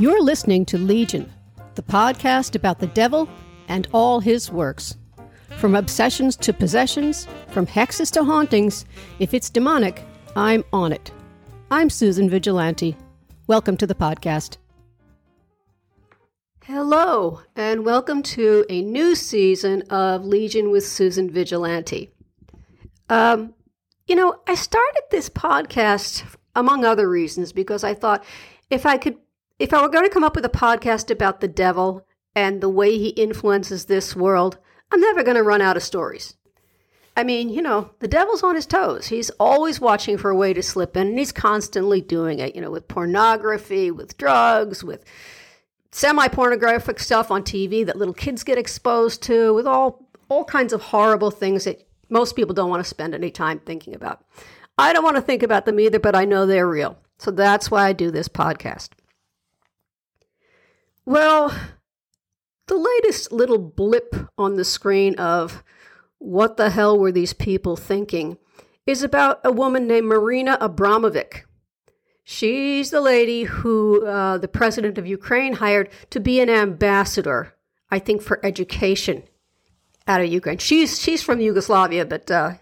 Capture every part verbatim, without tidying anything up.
You're listening to Legion, the podcast about the devil and all his works. From obsessions to possessions, from hexes to hauntings, if it's demonic, I'm on it. I'm Susan Vigilante. Welcome to the podcast. Hello, and welcome to a new season of Legion with Susan Vigilante. Um, you know, I started this podcast, among other reasons, because I thought if I could If I were going to come up with a podcast about the devil and the way he influences this world, I'm never going to run out of stories. I mean, you know, the devil's on his toes. He's always watching for a way to slip in, and he's constantly doing it, you know, with pornography, with drugs, with semi-pornographic stuff on T V that little kids get exposed to, with all, all kinds of horrible things that most people don't want to spend any time thinking about. I don't want to think about them either, but I know they're real. So that's why I do this podcast. Well, the latest little blip on the screen of what the hell were these people thinking is about a woman named Marina Abramovic. She's the lady who uh, the president of Ukraine hired to be an ambassador, I think, for education out of Ukraine. She's, she's from Yugoslavia, but uh,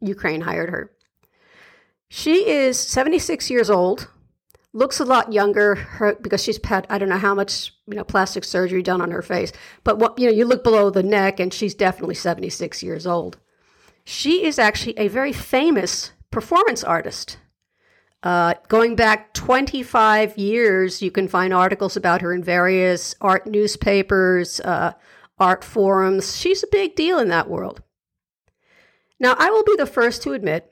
Ukraine hired her. She is seventy-six years old. Looks a lot younger her, because she's had, I don't know how much, you know, plastic surgery done on her face. But, what you know, you look below the neck and she's definitely seventy-six years old. She is actually a very famous performance artist. Uh, going back twenty-five years, you can find articles about her in various art newspapers, uh, art forums. She's a big deal in that world. Now, I will be the first to admit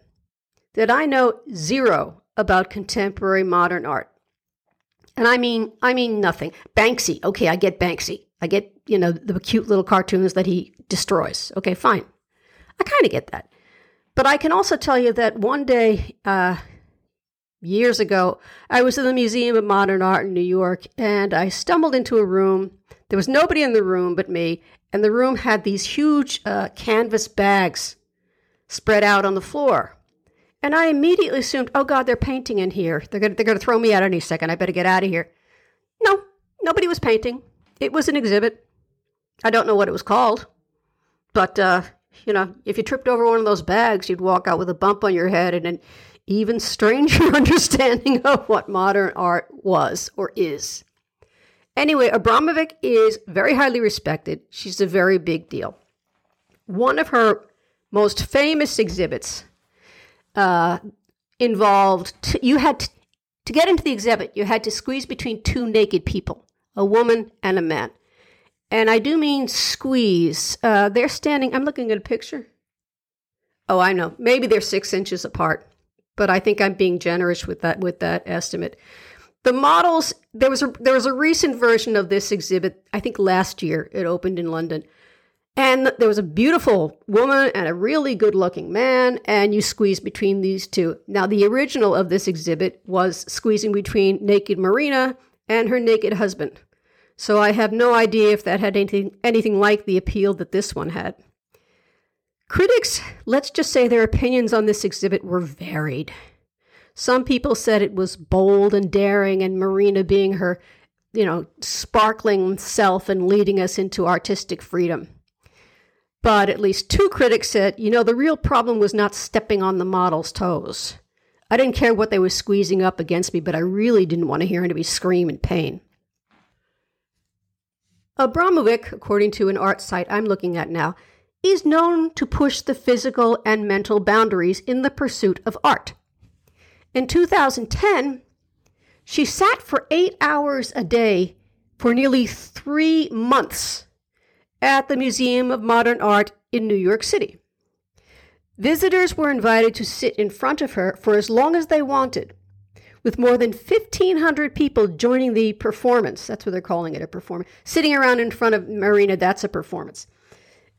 that I know zero about contemporary modern art. And I mean, I mean nothing. Banksy, okay, I get Banksy. I get, you know, the cute little cartoons that he destroys. Okay, fine. I kind of get that. But I can also tell you that one day, uh, years ago, I was in the Museum of Modern Art in New York, and I stumbled into a room. There was nobody in the room but me, and the room had these huge uh, canvas bags spread out on the floor. And I immediately assumed, oh, God, they're painting in here. They're going to, they're going to throw me out any second. I better get out of here. No, nobody was painting. It was an exhibit. I don't know what it was called. But, uh, you know, if you tripped over one of those bags, you'd walk out with a bump on your head and an even stranger understanding of what modern art was or is. Anyway, Abramovic is very highly respected. She's a very big deal. One of her most famous exhibits Uh, involved, t- you had to, to get into the exhibit, you had to squeeze between two naked people, a woman and a man. And I do mean squeeze. Uh, they're standing, I'm looking at a picture. Oh, I know. Maybe they're six inches apart, but I think I'm being generous with that, with that estimate. The models, there was a, there was a recent version of this exhibit, I think last year it opened in London. And there was a beautiful woman and a really good-looking man, and you squeezed between these two. Now, the original of this exhibit was squeezing between naked Marina and her naked husband. So I have no idea if that had anything, anything like the appeal that this one had. Critics, let's just say their opinions on this exhibit were varied. Some people said it was bold and daring, and Marina being her, you know, sparkling self and leading us into artistic freedom. But at least two critics said, you know, the real problem was not stepping on the model's toes. I didn't care what they were squeezing up against me, but I really didn't want to hear anybody scream in pain. Abramovic, according to an art site I'm looking at now, is known to push the physical and mental boundaries in the pursuit of art. In two thousand ten, she sat for eight hours a day for nearly three months at the Museum of Modern Art in New York City. Visitors were invited to sit in front of her for as long as they wanted, with more than fifteen hundred people joining the performance. That's what they're calling it, a performance. Sitting around in front of Marina, that's a performance.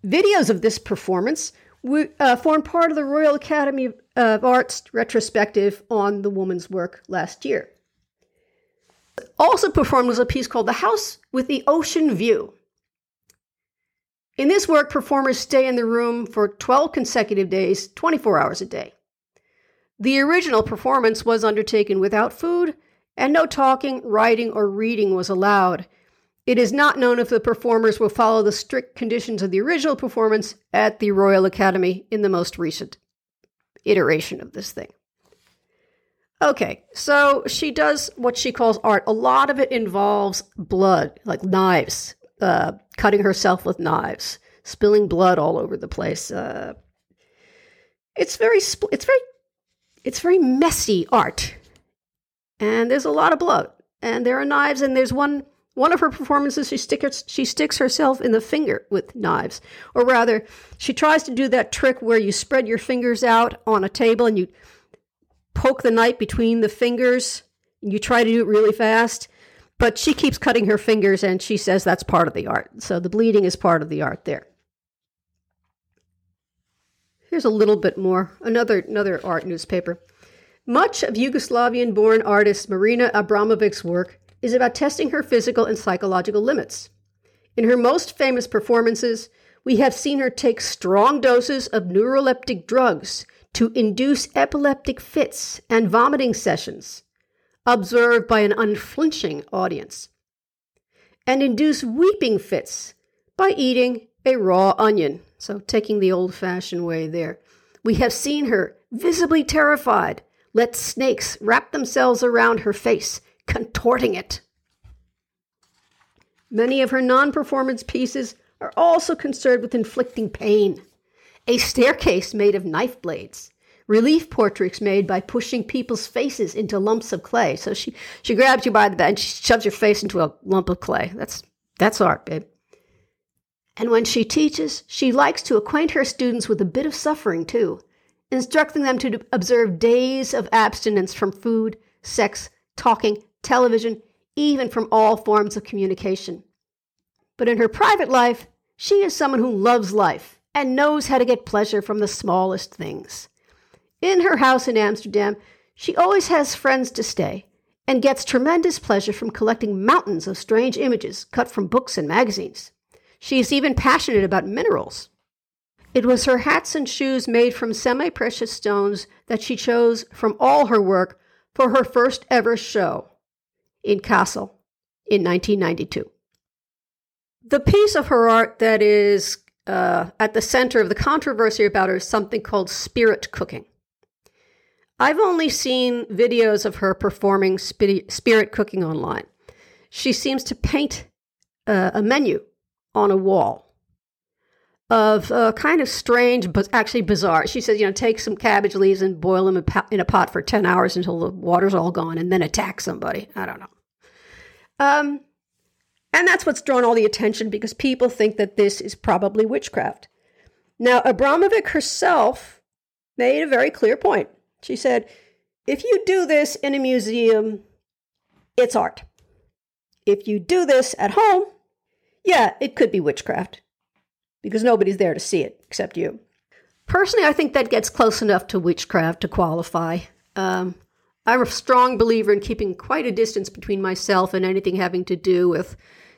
Videos of this performance uh, formed part of the Royal Academy of Arts retrospective on the woman's work last year. Also performed was a piece called The House with the Ocean View. In this work, performers stay in the room for twelve consecutive days, twenty-four hours a day. The original performance was undertaken without food and no talking, writing, or reading was allowed. It is not known if the performers will follow the strict conditions of the original performance at the Royal Academy in the most recent iteration of this thing. Okay, so she does what she calls art. A lot of it involves blood, like knives, uh, cutting herself with knives, spilling blood all over the place. Uh, it's very, sp- it's very, it's very messy art, and there's a lot of blood, and there are knives, and there's one. One of her performances, she sticks, she sticks herself in the finger with knives. Or rather, she tries to do that trick where you spread your fingers out on a table and you poke the knife between the fingers. You try to do it really fast, but she keeps cutting her fingers and she says that's part of the art. So the bleeding is part of the art there. Here's a little bit more. Another, another art newspaper. Much of Yugoslavian-born artist Marina Abramovic's work is about testing her physical and psychological limits. In her most famous performances, we have seen her take strong doses of neuroleptic drugs to induce epileptic fits and vomiting sessions, observed by an unflinching audience, and induce weeping fits by eating a raw onion. So taking the old-fashioned way there. We have seen her, visibly terrified, let snakes wrap themselves around her face, contorting it. Many of her non-performance pieces are also concerned with inflicting pain. A staircase made of knife blades, relief portraits made by pushing people's faces into lumps of clay. So she, she grabs you by the back and she shoves your face into a lump of clay. That's, that's art, babe. And when she teaches, she likes to acquaint her students with a bit of suffering too, instructing them to observe days of abstinence from food, sex, talking, television, even from all forms of communication. But in her private life, she is someone who loves life and knows how to get pleasure from the smallest things. In her house in Amsterdam, she always has friends to stay and gets tremendous pleasure from collecting mountains of strange images cut from books and magazines. She is even passionate about minerals. It was her hats and shoes made from semi-precious stones that she chose from all her work for her first ever show in Kassel in nineteen ninety-two. The piece of her art that is uh, at the center of the controversy about her is something called spirit cooking. I've only seen videos of her performing spi- spirit cooking online. She seems to paint uh, a menu on a wall of uh, kind of strange, but actually bizarre. She says, you know, take some cabbage leaves and boil them in a pot for ten hours until the water's all gone and then attack somebody. I don't know. Um, and that's what's drawn all the attention because people think that this is probably witchcraft. Now, Abramovic herself made a very clear point. She said, if you do this in a museum, it's art. If you do this at home, yeah, it could be witchcraft, because nobody's there to see it except you. Personally, I think that gets close enough to witchcraft to qualify. Um, I'm a strong believer in keeping quite a distance between myself and anything having to do with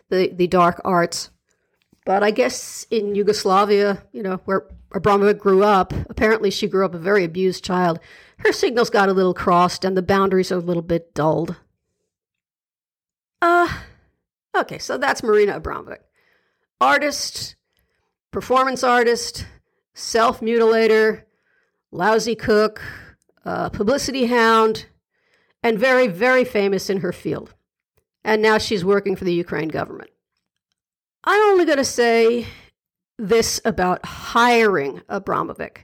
the, the dark arts. But I guess in Yugoslavia, you know, where Abramovic grew up, apparently she grew up a very abused child. Her signals got a little crossed and the boundaries are a little bit dulled. Uh, okay, so that's Marina Abramovic. Artist, performance artist, self-mutilator, lousy cook, uh, publicity hound, and very, very famous in her field. And now she's working for the Ukraine government. I'm only going to say this about hiring Abramovic.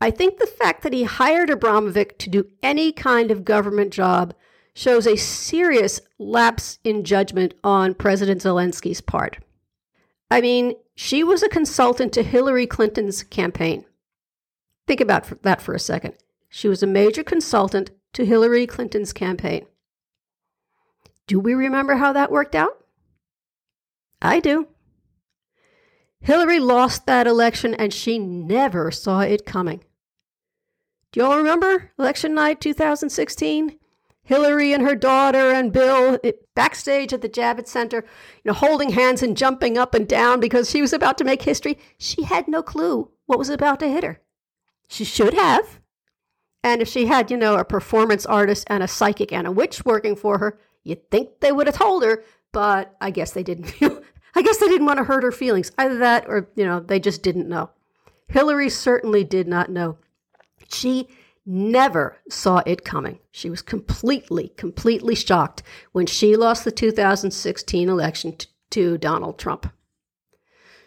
I think the fact that he hired Abramovic to do any kind of government job shows a serious lapse in judgment on President Zelensky's part. I mean, she was a consultant to Hillary Clinton's campaign. Think about that for a second. She was a major consultant to Hillary Clinton's campaign. Do we remember how that worked out? I do. Hillary lost that election and she never saw it coming. Do y'all remember election night two thousand sixteen? Hillary and her daughter and Bill it, backstage at the Javits Center, you know, holding hands and jumping up and down because she was about to make history. She had no clue what was about to hit her. She should have. And if she had, you know, a performance artist and a psychic and a witch working for her, you'd think they would have told her, but I guess they didn't feel, I guess they didn't want to hurt her feelings. Either that or, you know, they just didn't know. Hillary certainly did not know. She never saw it coming. She was completely, completely shocked when she lost the two thousand sixteen election t- to Donald Trump.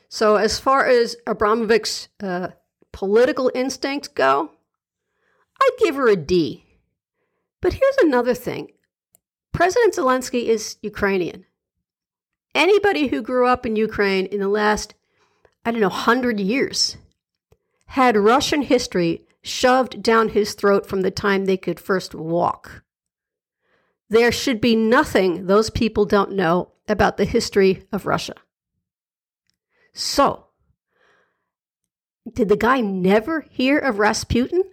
So as far as Abramovic's uh, political instincts go, I'd give her a D. But here's another thing. President Zelensky is Ukrainian. Anybody who grew up in Ukraine in the last, I don't know, one hundred years had Russian history shoved down his throat from the time they could first walk. There should be nothing those people don't know about the history of Russia. So, did the guy never hear of Rasputin?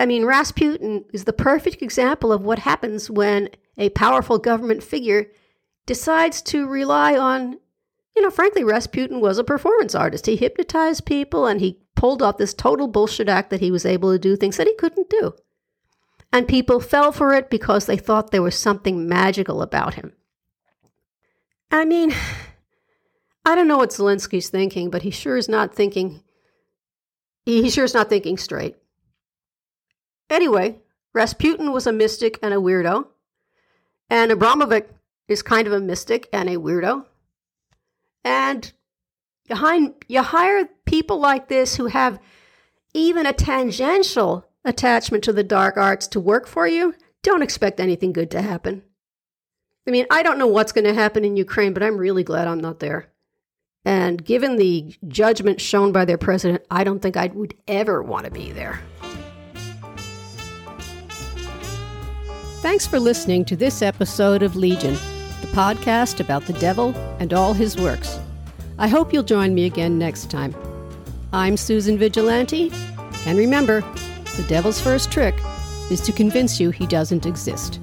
I mean, Rasputin is the perfect example of what happens when a powerful government figure decides to rely on, you know, frankly, Rasputin was a performance artist. He hypnotized people and he pulled off this total bullshit act that he was able to do things that he couldn't do. And people fell for it because they thought there was something magical about him. I mean, I don't know what Zelensky's thinking, but he sure is not thinking, he sure is not thinking straight. Anyway, Rasputin was a mystic and a weirdo, and Abramovic is kind of a mystic and a weirdo. And you hire, you hire people like this who have even a tangential attachment to the dark arts to work for you, don't expect anything good to happen. I mean, I don't know what's going to happen in Ukraine, but I'm really glad I'm not there. And given the judgment shown by their president, I don't think I would ever want to be there. Thanks for listening to this episode of Legion, the podcast about the devil and all his works. I hope you'll join me again next time. I'm Susan Vigilante, and remember, the devil's first trick is to convince you he doesn't exist.